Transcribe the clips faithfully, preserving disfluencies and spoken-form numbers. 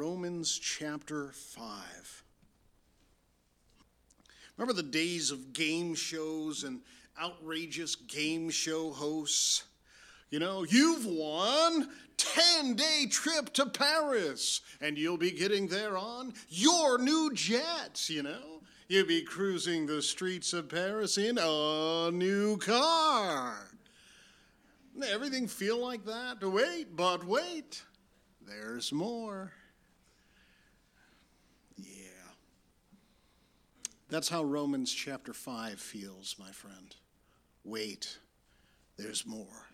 Romans chapter five. Remember the days of game shows and outrageous game show hosts? You know, you've won ten-day trip to Paris, and you'll be getting there on your new jet, you know. You'll be cruising the streets of Paris in a new car. Doesn't everything feel like that? Wait, but wait, there's more. Yeah. That's how Romans chapter five feels, my friend. Wait, there's more.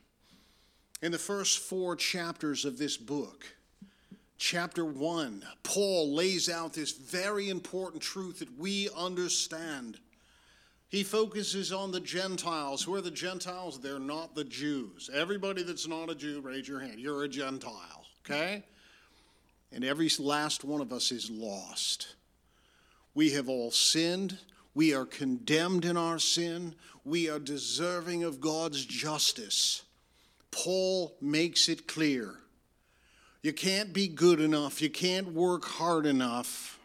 In the first four chapters of this book, chapter one, Paul lays out this very important truth that we understand. He focuses on the Gentiles. Who are the Gentiles? They're not the Jews. Everybody that's not a Jew, raise your hand. You're a Gentile, okay? And every last one of us is lost. We have all sinned. We are condemned in our sin. We are deserving of God's justice. Paul makes it clear. You can't be good enough. You can't work hard enough.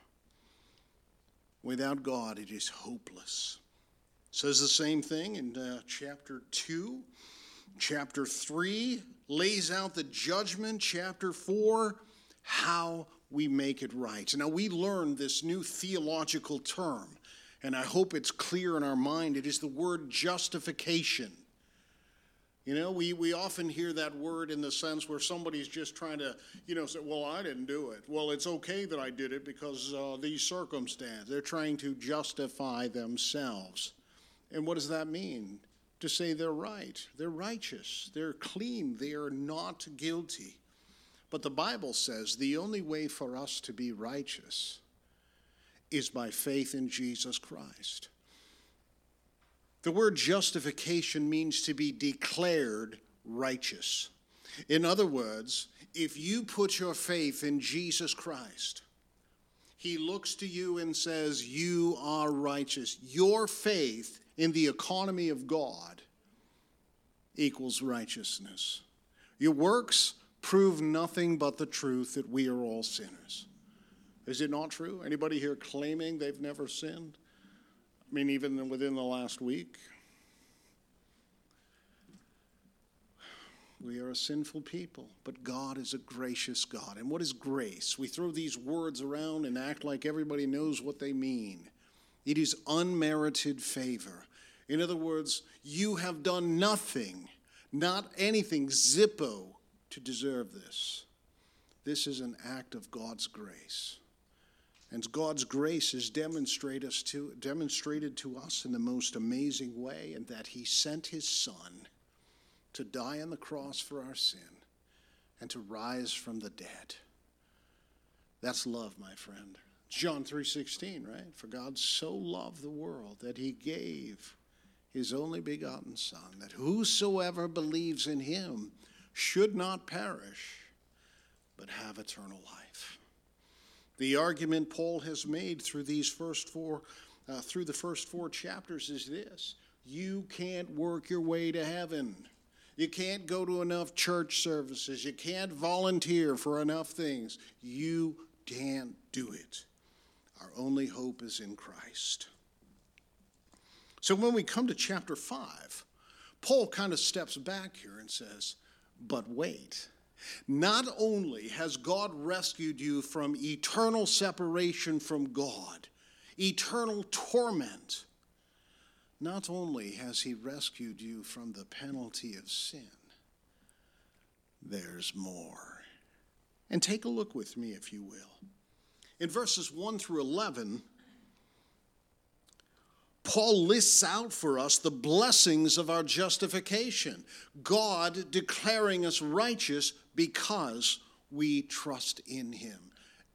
Without God, it is hopeless. Says the same thing in uh, chapter two. Chapter three lays out the judgment. Chapter four, how we make it right. Now, we learned this new theological term, and I hope it's clear in our mind. It is the word justification. You know, we, we often hear that word in the sense where somebody's just trying to, you know, say, well, I didn't do it. Well, it's okay that I did it because uh, these circumstances. They're trying to justify themselves. And what does that mean? To say they're right, they're righteous, they're clean, they are not guilty. But the Bible says the only way for us to be righteous is by faith in Jesus Christ. The word justification means to be declared righteous. In other words, if you put your faith in Jesus Christ, he looks to you and says, you are righteous. Your faith in the economy of God equals righteousness. Your works prove nothing but the truth that we are all sinners. Is it not true? Anybody here claiming they've never sinned? I mean, even within the last week, we are a sinful people, but God is a gracious God. And what is grace? We throw these words around and act like everybody knows what they mean. It is unmerited favor. In other words, you have done nothing, not anything, zippo, to deserve this. This is an act of God's grace. And God's grace is demonstrate us to, demonstrated to us in the most amazing way, in that he sent his son to die on the cross for our sin and to rise from the dead. That's love, my friend. John three sixteen, right? For God so loved the world that he gave his only begotten son, that whosoever believes in him should not perish, but have eternal life. The argument Paul has made through these first four, uh, through the first four chapters is this. You can't work your way to heaven. You can't go to enough church services. You can't volunteer for enough things. You can't do it. Our only hope is in Christ. So when we come to chapter five, Paul kind of steps back here and says, but wait. Not only has God rescued you from eternal separation from God, eternal torment, not only has he rescued you from the penalty of sin, there's more. And take a look with me, if you will. In verses one through eleven, Paul lists out for us the blessings of our justification. God declaring us righteous because we trust in him.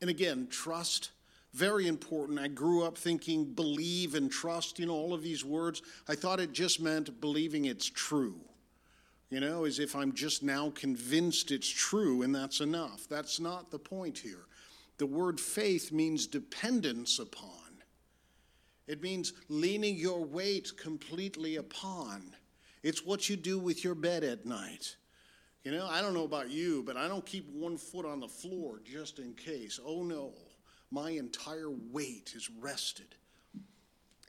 And again, trust, very important. I grew up thinking believe and trust, you know, all of these words. I thought it just meant believing it's true. You know, as if I'm just now convinced it's true and that's enough. That's not the point here. The word faith means dependence upon. It means leaning your weight completely upon. It's what you do with your bed at night. You know, I don't know about you, but I don't keep one foot on the floor just in case. Oh no, my entire weight is rested.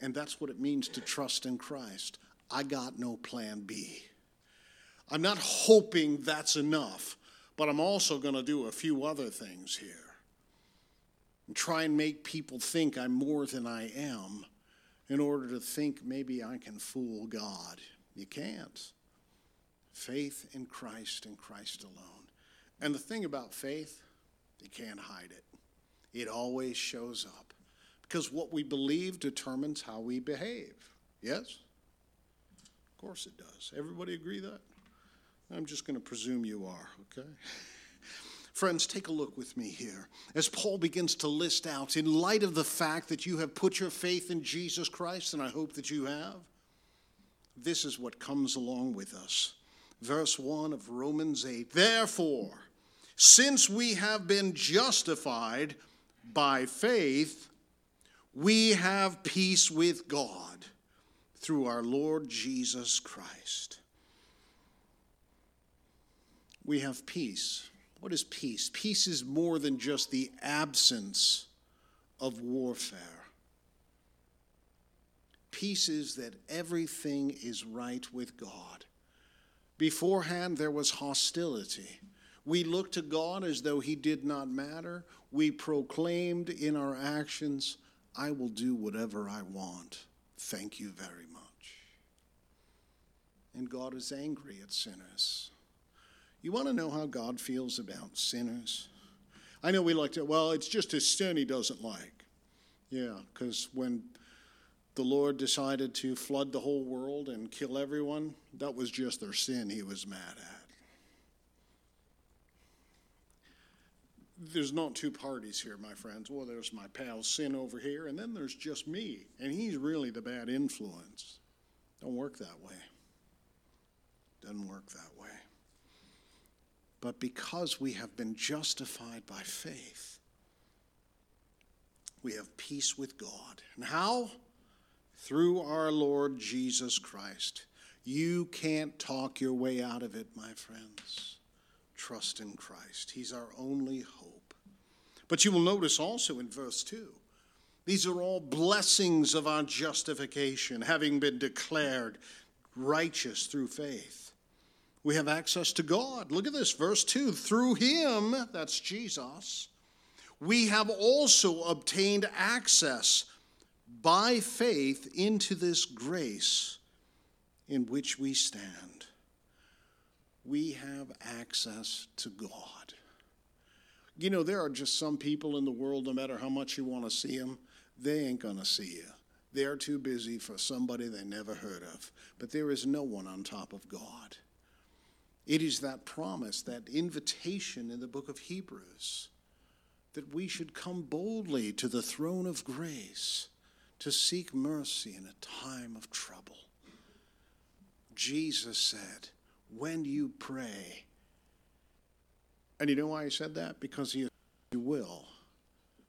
And that's what it means to trust in Christ. I got no plan B. I'm not hoping that's enough, but I'm also going to do a few other things here and try and make people think I'm more than I am in order to think maybe I can fool God. You can't. Faith in Christ and Christ alone. And the thing about faith, you can't hide it. It always shows up. Because what we believe determines how we behave. Yes? Of course it does. Everybody agree that? I'm just going to presume you are, okay? Friends, take a look with me here. As Paul begins to list out, in light of the fact that you have put your faith in Jesus Christ, and I hope that you have, this is what comes along with us. Verse one of Romans eight, therefore, since we have been justified by faith, we have peace with God through our Lord Jesus Christ. We have peace. What is peace? Peace is more than just the absence of warfare. Peace is that everything is right with God. Beforehand, there was hostility. We looked to God as though he did not matter. We proclaimed in our actions, I will do whatever I want. Thank you very much. And God is angry at sinners. You want to know how God feels about sinners? I know we like to, well, it's just a sin he doesn't like. Yeah, because when the Lord decided to flood the whole world and kill everyone, that was just their sin he was mad at. There's not two parties here, my friends. Well, there's my pal sin over here, and then there's just me, and he's really the bad influence. Don't work that way. Doesn't work that way. But because we have been justified by faith, we have peace with God. And how? Through our Lord Jesus Christ. You can't talk your way out of it, my friends. Trust in Christ. He's our only hope. But you will notice also in verse two, these are all blessings of our justification, having been declared righteous through faith. We have access to God. Look at this, verse two. Through him, that's Jesus, we have also obtained access by faith into this grace in which we stand. We have access to God. You know, there are just some people in the world, no matter how much you want to see them, they ain't going to see you. They're too busy for somebody they never heard of. But there is no one on top of God. It is that promise, that invitation in the book of Hebrews, that we should come boldly to the throne of grace to seek mercy in a time of trouble. Jesus said, when you pray, and you know why he said that? Because he will.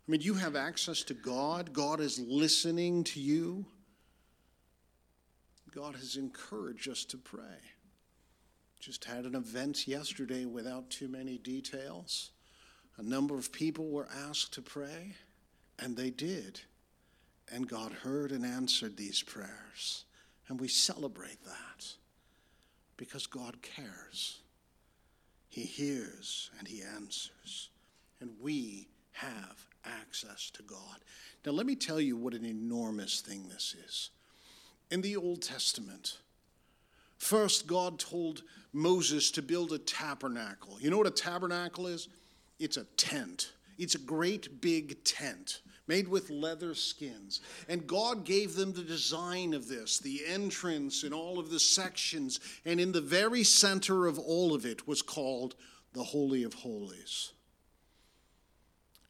I mean, you have access to God. God is listening to you. God has encouraged us to pray. Just had an event yesterday without too many details. A number of people were asked to pray, and they did. And God heard and answered these prayers. And we celebrate that because God cares. He hears and he answers. And we have access to God. Now let me tell you what an enormous thing this is. In the Old Testament, first God told Moses to build a tabernacle. You know what a tabernacle is? It's a tent. It's a great big tent made with leather skins. And God gave them the design of this, the entrance and all of the sections. And in the very center of all of it was called the Holy of Holies.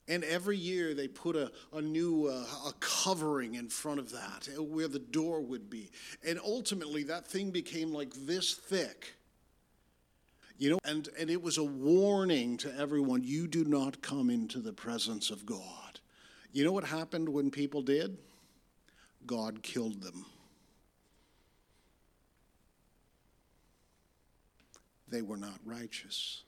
And every year they put a, a new uh, a covering in front of that, where the door would be. And ultimately that thing became like this thick. You know, and, and it was a warning to everyone, you do not come into the presence of God. You know what happened when people did? God killed them. they were not righteous.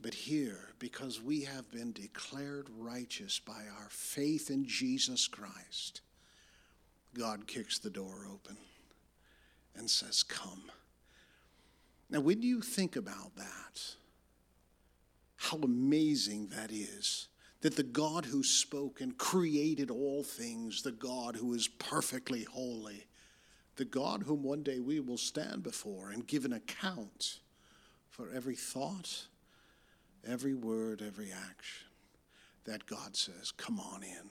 But here, because we have been declared righteous by our faith in Jesus Christ, God kicks the door open and says, come. Now, when you think about that, how amazing that is, that the God who spoke and created all things, the God who is perfectly holy, the God whom one day we will stand before and give an account for every thought, every word, every action, that God says, come on in.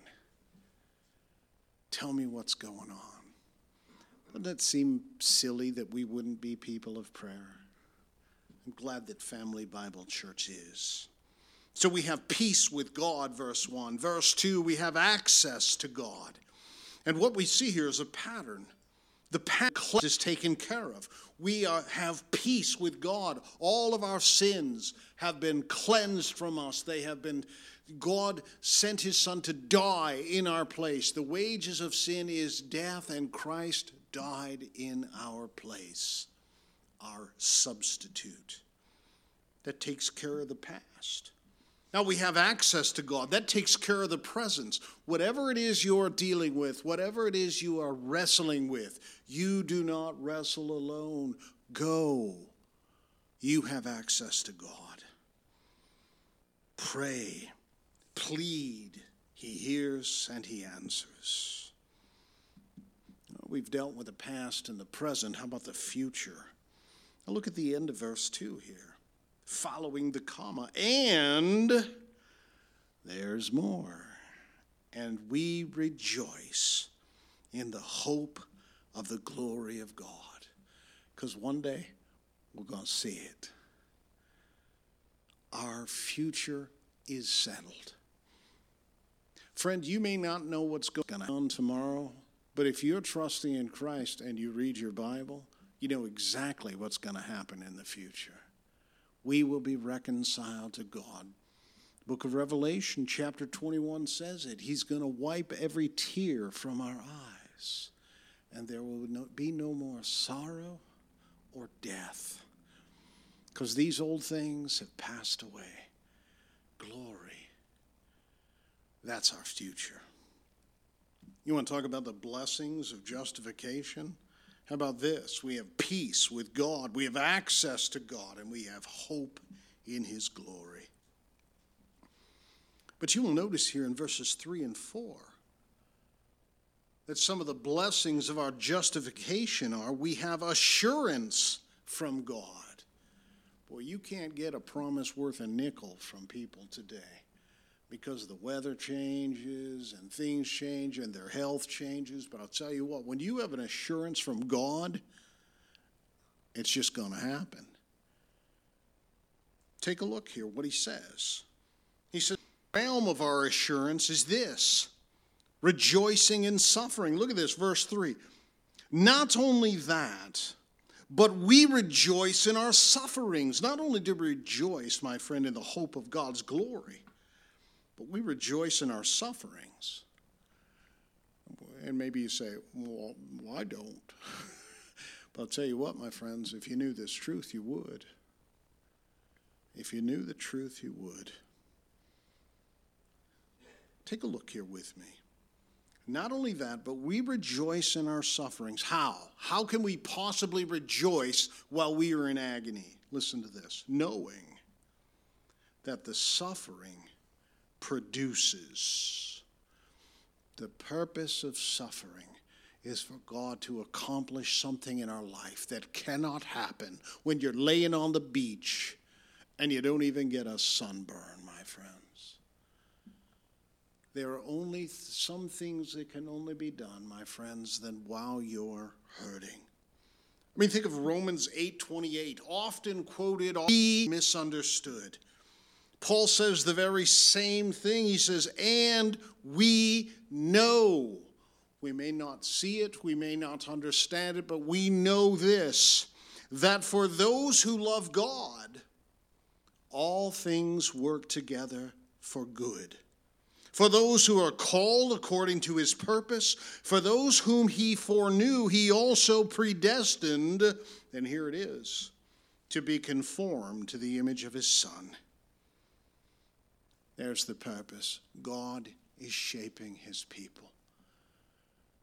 Tell me what's going on. Doesn't that seem silly that we wouldn't be people of prayer? I'm glad that Family Bible Church is. So we have peace with God, verse one. Verse two, we have access to God. And what we see here is a pattern. The pattern is taken care of. We are, have peace with God. All of our sins have been cleansed from us. They have been, God sent his son to die in our place. The wages of sin is death, and Christ died in our place, our substitute. That takes care of the past. Now we have access to God. That takes care of the presence. Whatever it is you're dealing with, whatever it is you are wrestling with, you do not wrestle alone. Go. You have access to God. Pray. Plead. He hears and he answers. We've dealt with the past and the present. How about the future? Now look at the end of verse two here. Following the comma, and there's more. And we rejoice in the hope of the glory of God. Because one day we're going to see it. Our future is settled. Friend, you may not know what's going on tomorrow, but if you're trusting in Christ and you read your Bible, you know exactly what's going to happen in the future. We will be reconciled to God. Book of Revelation, chapter twenty-one says it. He's going to wipe every tear from our eyes, and there will be no more sorrow or death, because these old things have passed away. Glory. That's our future. You want to talk about the blessings of justification? How about this? We have peace with God, we have access to God, and we have hope in his glory. But you will notice here in verses three and four that some of the blessings of our justification are we have assurance from God. Boy, you can't get a promise worth a nickel from people today, because the weather changes and things change and their health changes. But I'll tell you what, when you have an assurance from God, it's just going to happen. Take a look here, what he says. He says, the realm of our assurance is this, rejoicing in suffering. Look at this, verse three. Not only that, but we rejoice in our sufferings. Not only do we rejoice, my friend, in the hope of God's glory, but we rejoice in our sufferings. And maybe you say, well, I don't. But I'll tell you what, my friends, if you knew this truth, you would. If you knew the truth, you would. Take a look here with me. Not only that, but we rejoice in our sufferings. How? How can we possibly rejoice while we are in agony? Listen to this. Knowing that the suffering produces. The purpose of suffering is for God to accomplish something in our life that cannot happen when you're laying on the beach and you don't even get a sunburn, my friends. There are only th- some things that can only be done, my friends, than while you're hurting. I mean, think of Romans eight twenty-eight, often quoted, often misunderstood. Paul says the very same thing. He says, and we know. We may not see it, we may not understand it, but we know this, that for those who love God, all things work together for good. For those who are called according to his purpose, for those whom he foreknew, he also predestined, and here it is, to be conformed to the image of his Son. There's the purpose. God is shaping his people.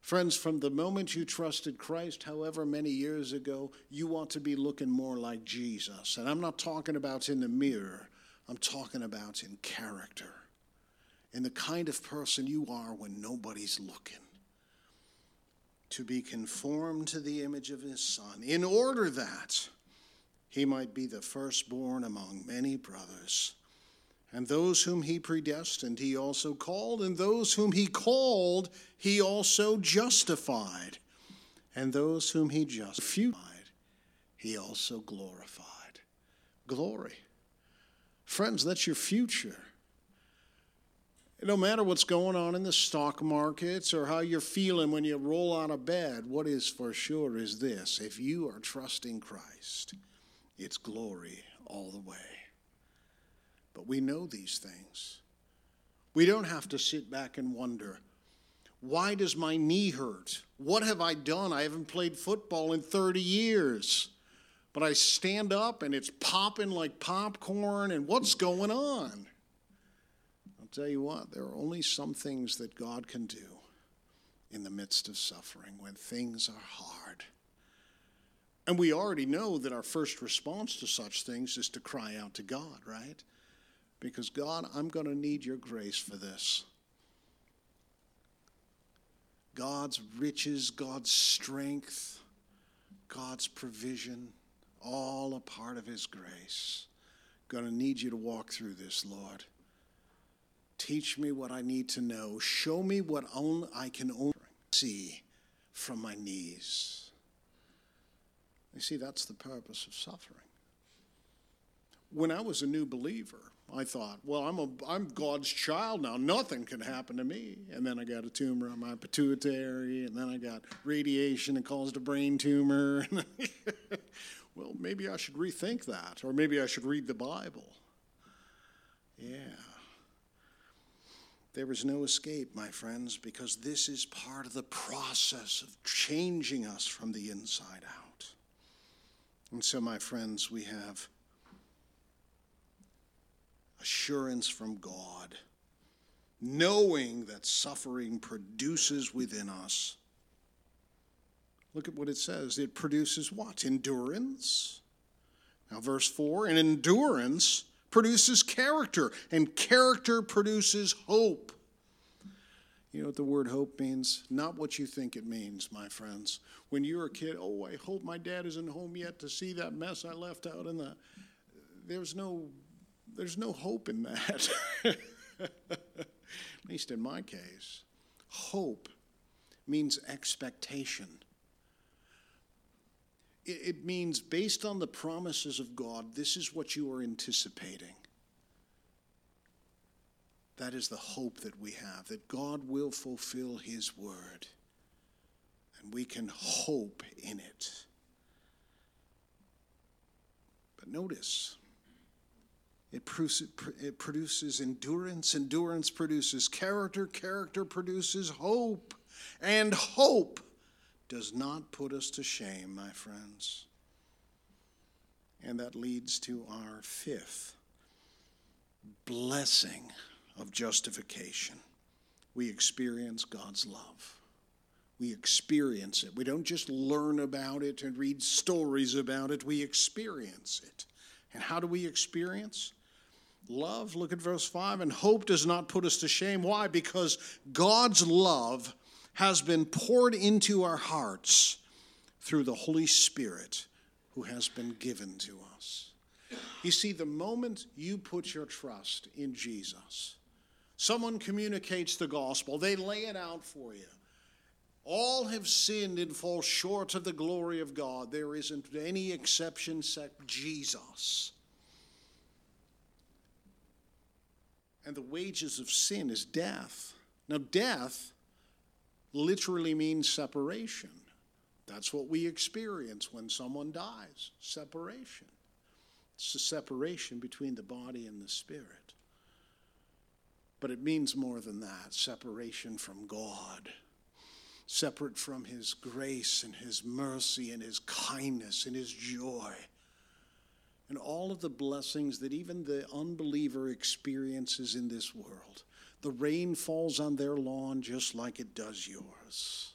Friends, from the moment you trusted Christ, however many years ago, you ought to be looking more like Jesus. And I'm not talking about in the mirror. I'm talking about in character, in the kind of person you are when nobody's looking. To be conformed to the image of his Son, in order that he might be the firstborn among many brothers. And those whom he predestined, he also called. And those whom he called, he also justified. And those whom he justified, he also glorified. Glory. Friends, that's your future. No matter what's going on in the stock markets or how you're feeling when you roll out of bed, what is for sure is this. If you are trusting Christ, it's glory all the way. But we know these things. We don't have to sit back and wonder, why does my knee hurt? What have I done? I haven't played football in thirty years. But I stand up and it's popping like popcorn, and what's going on? Tell you what, there are only some things that God can do in the midst of suffering when things are hard. And we already know that our first response to such things is to cry out to God, right? Because, God, I'm going to need your grace for this. God's riches, God's strength, God's provision, all a part of his grace. Going to need you to walk through this, Lord. Teach me what I need to know. Show me what only I can only see from my knees. You see, that's the purpose of suffering. When I was a new believer, I thought, well, I'm a, I'm God's child now. Nothing can happen to me. And then I got a tumor on my pituitary, and then I got radiation that caused a brain tumor. Well, maybe I should rethink that, or maybe I should read the Bible. Yeah. There is no escape, my friends, because this is part of the process of changing us from the inside out. And so, my friends, we have assurance from God, knowing that suffering produces within us. Look at what it says. It produces what? Endurance. Now, verse four, and endurance produces character, and character produces hope. You know what the word hope means? Not what you think it means, my friends. When you were a kid, oh, I hope my dad isn't home yet to see that mess I left out in the... There's no, there's no hope in that, at least in my case. Hope means expectation. It means, based on the promises of God, this is what you are anticipating. That is the hope that we have, that God will fulfill his word, and we can hope in it. But notice, it produces endurance, endurance produces character, character produces hope, and hope does not put us to shame, my friends. And that leads to our fifth blessing of justification. We experience God's love. We experience it. We don't just learn about it and read stories about it. We experience it. And how do we experience love? Look at verse five. And hope does not put us to shame. Why? Because God's love has been poured into our hearts through the Holy Spirit who has been given to us. You see, the moment you put your trust in Jesus, someone communicates the gospel, they lay it out for you. All have sinned and fall short of the glory of God. There isn't any exception except Jesus. And the wages of sin is death. Now, death literally means separation. That's what we experience when someone dies, separation. It's the separation between the body and the spirit. But it means more than that, separation from God, separate from his grace and his mercy and his kindness and his joy. and all of the blessings that even the unbeliever experiences in this world. The rain falls on their lawn just like it does yours.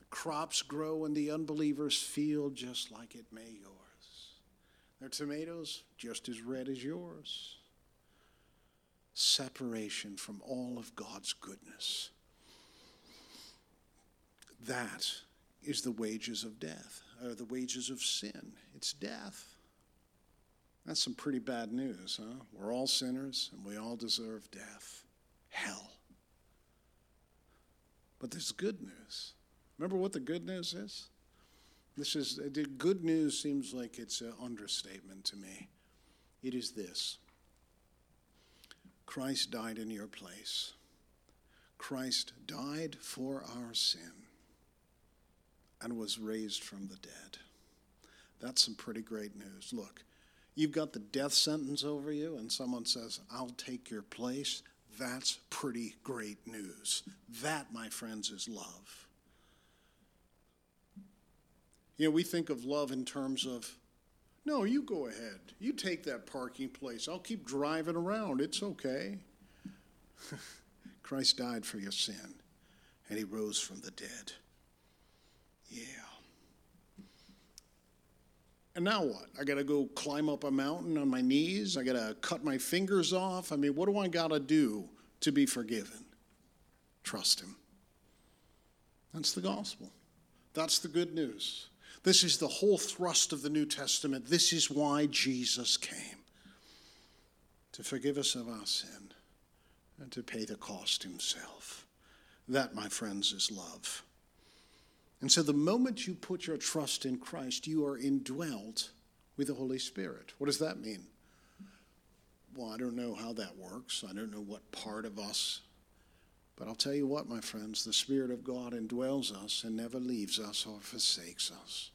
The crops grow in the unbeliever's field just like it may yours. Their tomatoes just as red as yours. Separation from all of God's goodness. That is the wages of death, or the wages of sin. It's death. That's some pretty bad news, huh? We're all sinners, and we all deserve death. Hell. But there's good news. Remember what the good news is? This is, the good news seems like it's an understatement to me. It is this. Christ died in your place. Christ died for our sin and was raised from the dead. That's some pretty great news. Look, you've got the death sentence over you and someone says, I'll take your place. That's pretty great news. That, my friends, is love. You know, we think of love in terms of, no, you go ahead. You take that parking place. I'll keep driving around. It's okay. Christ died for your sin, and he rose from the dead. Yeah. And now what? I got to go climb up a mountain on my knees? I got to cut my fingers off? I mean, what do I got to do to be forgiven? Trust him. That's the gospel. That's the good news. This is the whole thrust of the New Testament. This is why Jesus came, to forgive us of our sin and to pay the cost himself. That, my friends, is love. And so the moment you put your trust in Christ, you are indwelt with the Holy Spirit. What does that mean? Well, I don't know how that works. I don't know what part of us. But I'll tell you what, my friends, the Spirit of God indwells us and never leaves us or forsakes us.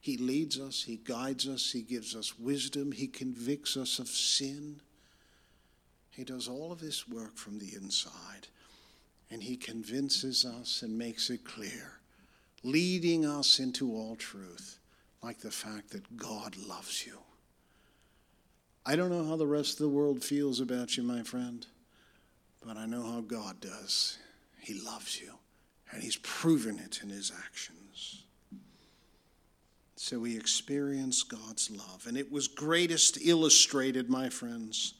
He leads us, he guides us, he gives us wisdom, he convicts us of sin. He does all of this work from the inside, and he convinces us and makes it clear, leading us into all truth, like the fact that God loves you. I don't know how the rest of the world feels about you, my friend. But I know how God does. He loves you, and he's proven it in his actions. So we experience God's love, and it was greatest illustrated, my friends,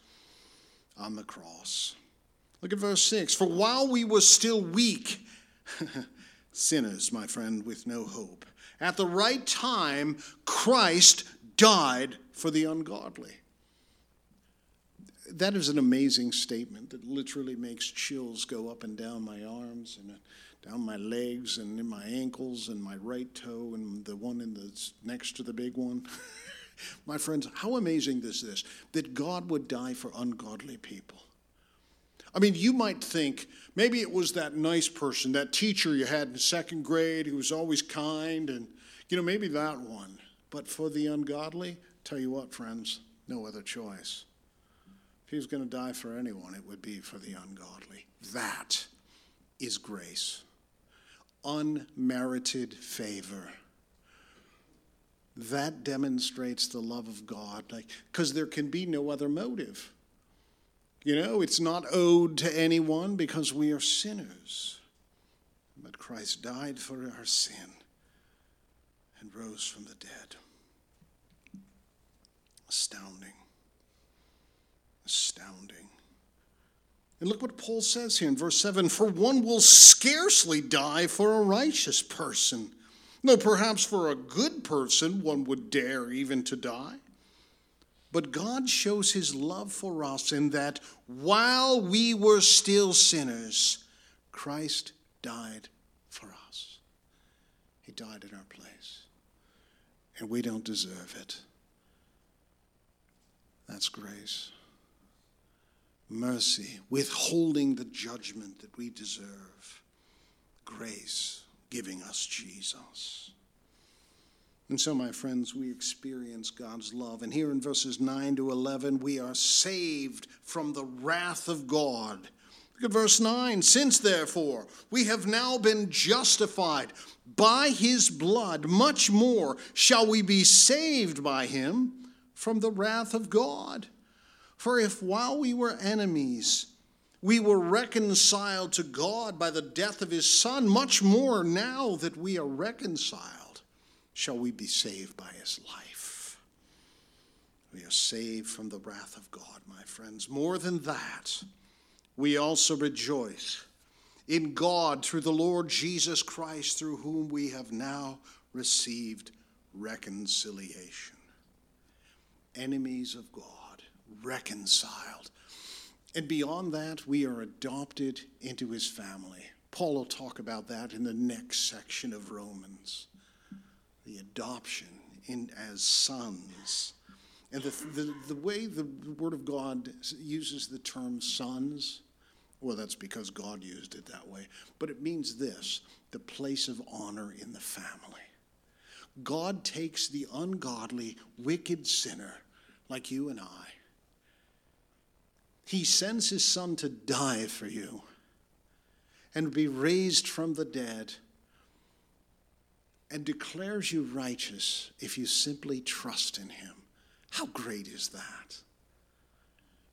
on the cross. Look at verse six. For while we were still weak, sinners, my friend, with no hope, at the right time, Christ died for the ungodly. That is an amazing statement that literally makes chills go up and down my arms and down my legs and in my ankles and my right toe and the one in the next to the big one. My friends, how amazing is this, that God would die for ungodly people. I mean, you might think maybe it was that nice person, that teacher you had in second grade who was always kind and, you know, maybe that one. But for the ungodly, tell you what, friends, no other choice. If he was going to die for anyone, it would be for the ungodly. That is grace. Unmerited favor. That demonstrates the love of God, like, because there can be no other motive. You know, it's not owed to anyone because we are sinners. But Christ died for our sin and rose from the dead. Astounding. Astounding. And look what Paul says here in verse seven. For one will scarcely die for a righteous person. No, perhaps for a good person one would dare even to die. But God shows his love for us in that while we were still sinners, Christ died for us. He died in our place. And we don't deserve it. That's grace. Mercy, withholding the judgment that we deserve. Grace, giving us Jesus. And so, my friends, we experience God's love. And here in verses nine to eleven, we are saved from the wrath of God. Look at verse nine. Since, therefore, we have now been justified by his blood, much more shall we be saved by him from the wrath of God. For if while we were enemies, we were reconciled to God by the death of his Son, much more now that we are reconciled, shall we be saved by his life. We are saved from the wrath of God, my friends. More than that, we also rejoice in God through the Lord Jesus Christ, through whom we have now received reconciliation. Enemies of God, reconciled. And beyond that, we are adopted into his family. Paul will talk about that in the next section of Romans. The adoption in as sons. And the, the, the way the Word of God uses the term sons, well, that's because God used it that way. But it means this, the place of honor in the family. God takes the ungodly, wicked sinner like you and I. He sends his Son to die for you and be raised from the dead and declares you righteous if you simply trust in him. How great is that?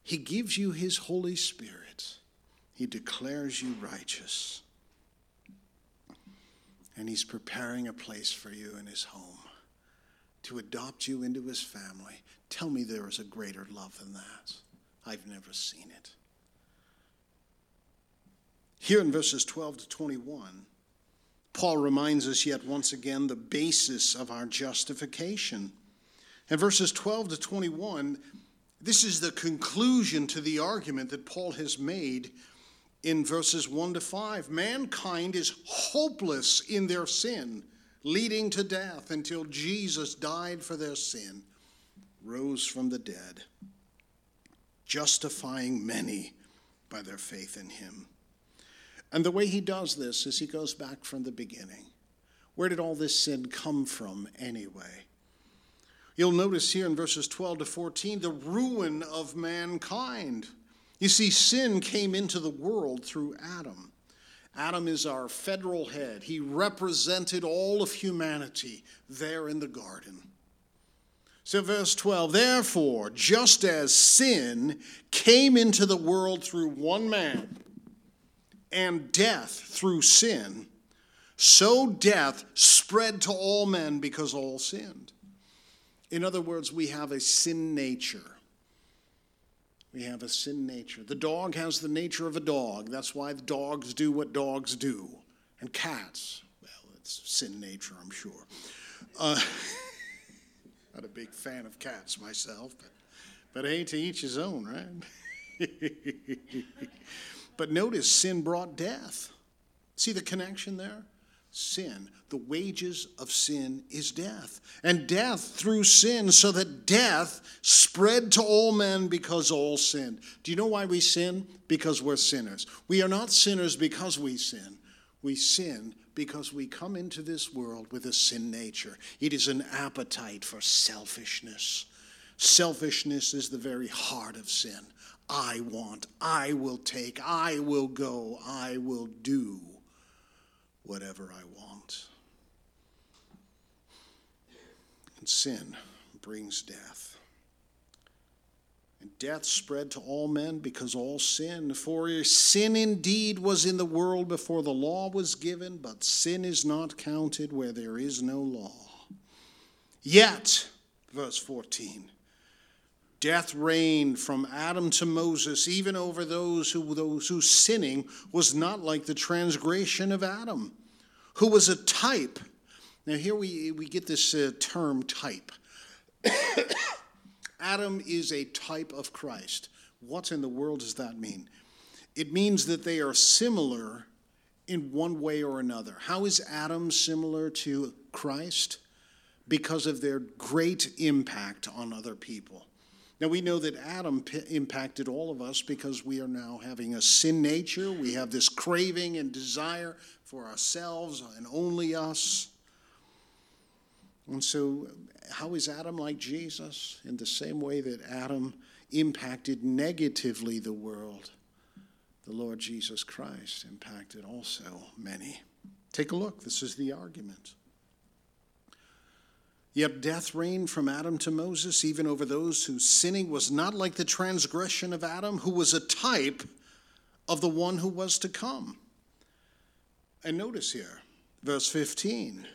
He gives you his Holy Spirit. He declares you righteous. And he's preparing a place for you in his home to adopt you into his family. Tell me there is a greater love than that. I've never seen it. Here in verses twelve to twenty-one, Paul reminds us yet once again the basis of our justification. In verses twelve to twenty-one, this is the conclusion to the argument that Paul has made in verses one to five. Mankind is hopeless in their sin, leading to death until Jesus died for their sin, rose from the dead, justifying many by their faith in him. And the way he does this is he goes back from the beginning. Where did all this sin come from anyway? You'll notice here in verses twelve to fourteen, the ruin of mankind. You see, sin came into the world through Adam. Adam is our federal head. He represented all of humanity there in the garden. So verse twelve, therefore, just as sin came into the world through one man, and death through sin, so death spread to all men because all sinned. In other words, we have a sin nature. We have a sin nature. The dog has the nature of a dog. That's why dogs do what dogs do. And cats, well, it's sin nature, I'm sure. Uh, Not a big fan of cats myself, but, but hey, to each his own, right? But notice, sin brought death. See the connection there? Sin. The wages of sin is death. And death through sin, so that death spread to all men because all sinned. Do you know why we sin? Because we're sinners. We are not sinners because we sin. We sin because we come into this world with a sin nature. It is an appetite for selfishness. Selfishness is the very heart of sin. I want, I will take, I will go, I will do whatever I want. And sin brings death. And death spread to all men because all sinned. For sin indeed was in the world before the law was given, but sin is not counted where there is no law. Yet, verse fourteen, death reigned from Adam to Moses, even over those who those whose sinning was not like the transgression of Adam, who was a type. Now here we, we get this uh, term type. Adam is a type of Christ. What in the world does that mean? It means that they are similar in one way or another. How is Adam similar to Christ? Because of their great impact on other people. Now we know that Adam p- impacted all of us because we are now having a sin nature. We have this craving and desire for ourselves and only us. And so how is Adam like Jesus? In the same way that Adam impacted negatively the world, the Lord Jesus Christ impacted also many. Take a look. This is the argument. Yet death reigned from Adam to Moses, even over those whose sinning was not like the transgression of Adam, who was a type of the one who was to come. And notice here, verse fifteen,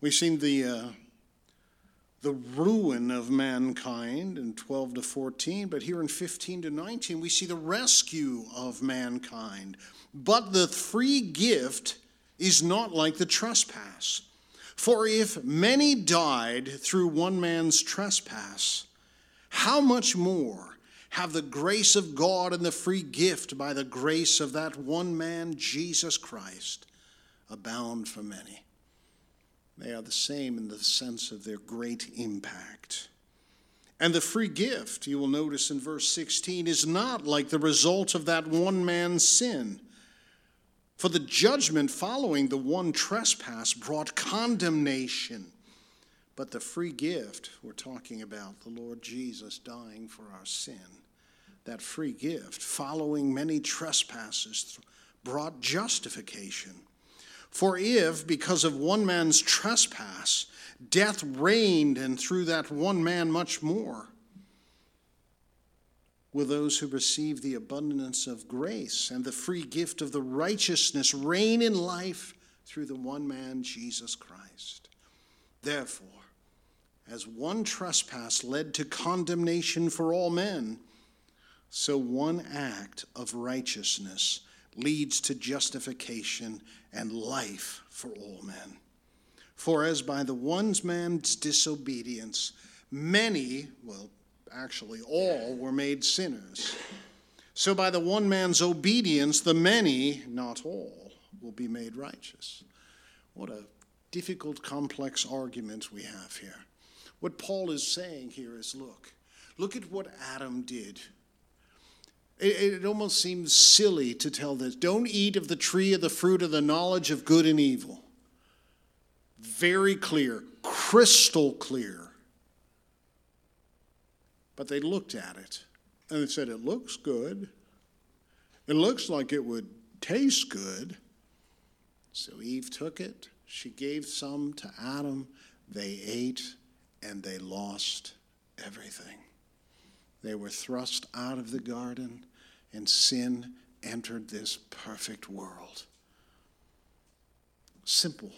we've seen the uh, the ruin of mankind in twelve to fourteen, but here in fifteen to nineteen, we see the rescue of mankind. But the free gift is not like the trespass. For if many died through one man's trespass, how much more have the grace of God and the free gift by the grace of that one man, Jesus Christ, abound for many? They are the same in the sense of their great impact. And the free gift, you will notice in verse sixteen, is not like the result of that one man's sin. For the judgment following the one trespass brought condemnation. But the free gift, we're talking about the Lord Jesus dying for our sin. That free gift, following many trespasses, brought justification. For if, because of one man's trespass, death reigned, and through that one man much more, will those who receive the abundance of grace and the free gift of the righteousness reign in life through the one man, Jesus Christ. Therefore, as one trespass led to condemnation for all men, so one act of righteousness leads to justification and life for all men. For as by the one man's disobedience, many, well, actually all were made sinners, so by the one man's obedience, the many, not all, will be made righteous. What a difficult, complex argument we have here. What Paul is saying here is, look, look at what Adam did. It, it almost seems silly to tell this. Don't eat of the tree of the fruit of the knowledge of good and evil. Very clear, crystal clear. But they looked at it and they said, it looks good. It looks like it would taste good. So Eve took it. She gave some to Adam. They ate and they lost everything. They were thrust out of the garden, and sin entered this perfect world. Simple.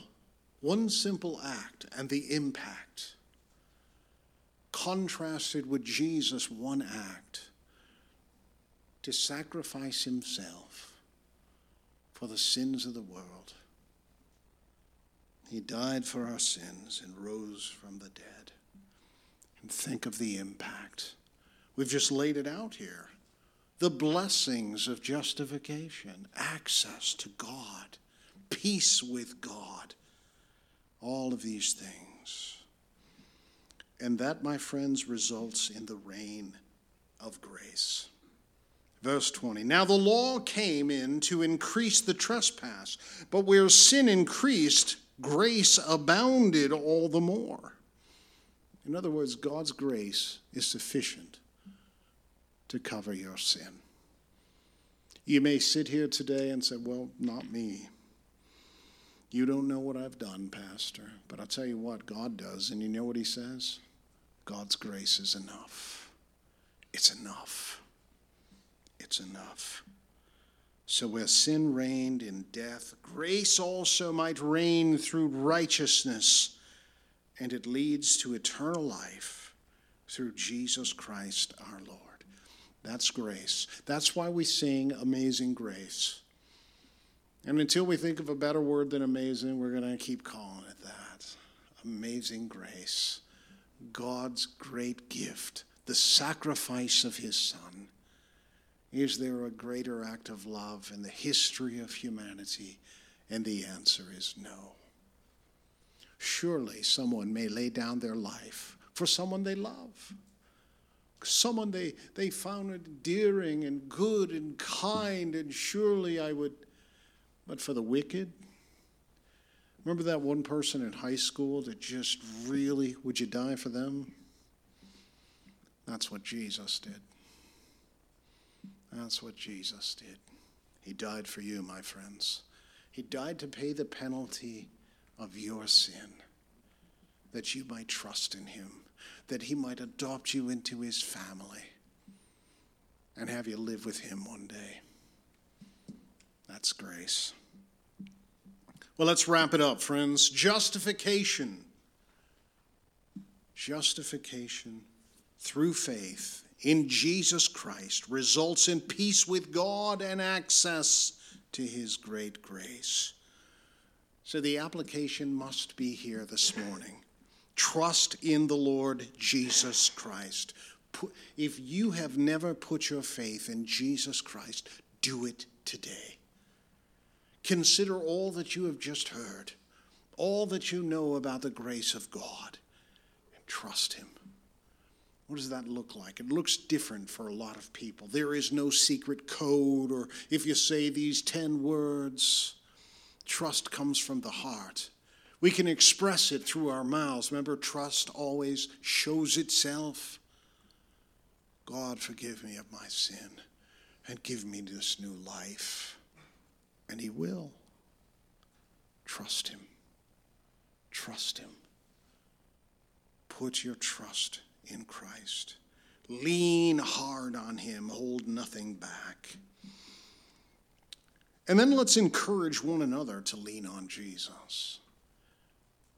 One simple act and the impact. Contrasted with Jesus' one act, to sacrifice himself for the sins of the world. He died for our sins and rose from the dead. And think of the impact. We've just laid it out here. The blessings of justification, access to God, peace with God, all of these things. And that, my friends, results in the reign of grace. Verse twenty, now the law came in to increase the trespass, but where sin increased, grace abounded all the more. In other words, God's grace is sufficient to cover your sin. You may sit here today and say, well, not me. You don't know what I've done, Pastor. But I'll tell you what, God does. And you know what he says? God's grace is enough. It's enough. It's enough. So where sin reigned in death, grace also might reign through righteousness. And it leads to eternal life through Jesus Christ our Lord. That's grace. That's why we sing Amazing Grace. And until we think of a better word than amazing, we're going to keep calling it that. Amazing grace. God's great gift. The sacrifice of his son. Is there a greater act of love in the history of humanity? And the answer is no. Surely someone may lay down their life for someone they love. Someone they, they found endearing and good and kind, and surely I would, but for the wicked. Remember that one person in high school that just really, would you die for them? That's what Jesus did. That's what Jesus did. He died for you, my friends. He died to pay the penalty of your sin. that you might trust in him, that he might adopt you into his family and have you live with him one day. That's grace. Well, let's wrap it up, friends. Justification. Justification through faith in Jesus Christ results in peace with God and access to his great grace. So the application must be here this morning. Trust in the Lord Jesus Christ. If you have never put your faith in Jesus Christ, do it today. Consider all that you have just heard, all that you know about the grace of God, and trust him. What does that look like? It looks different for a lot of people. There is no secret code, or if you say these ten words. Trust comes from the heart. We can express it through our mouths. Remember, trust always shows itself. God, forgive me of my sin and give me this new life. And he will. Trust him. Trust him. Put your trust in Christ. Lean hard on him. Hold nothing back. And then let's encourage one another to lean on Jesus.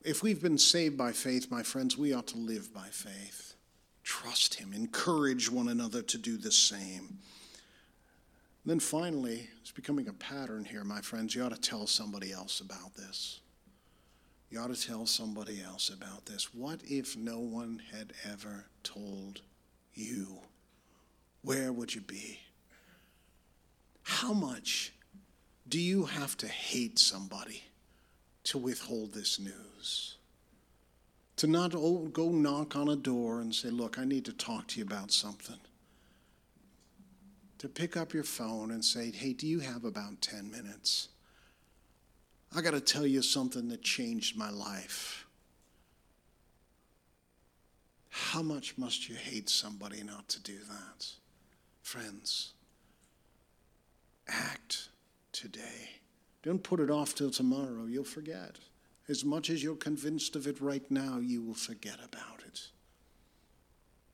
If we've been saved by faith, my friends, we ought to live by faith. Trust him. Encourage one another to do the same. And then finally, it's becoming a pattern here, my friends. You ought to tell somebody else about this. You ought to tell somebody else about this. What if no one had ever told you? Where would you be? How much do you have to hate somebody to withhold this news? To not go knock on a door and say, look, I need to talk to you about something. To pick up your phone and say, hey, do you have about ten minutes? I got to tell you something that changed my life. How much must you hate somebody not to do that? Friends, act today. Don't put it off till tomorrow. You'll forget. As much as you're convinced of it right now, you will forget about it.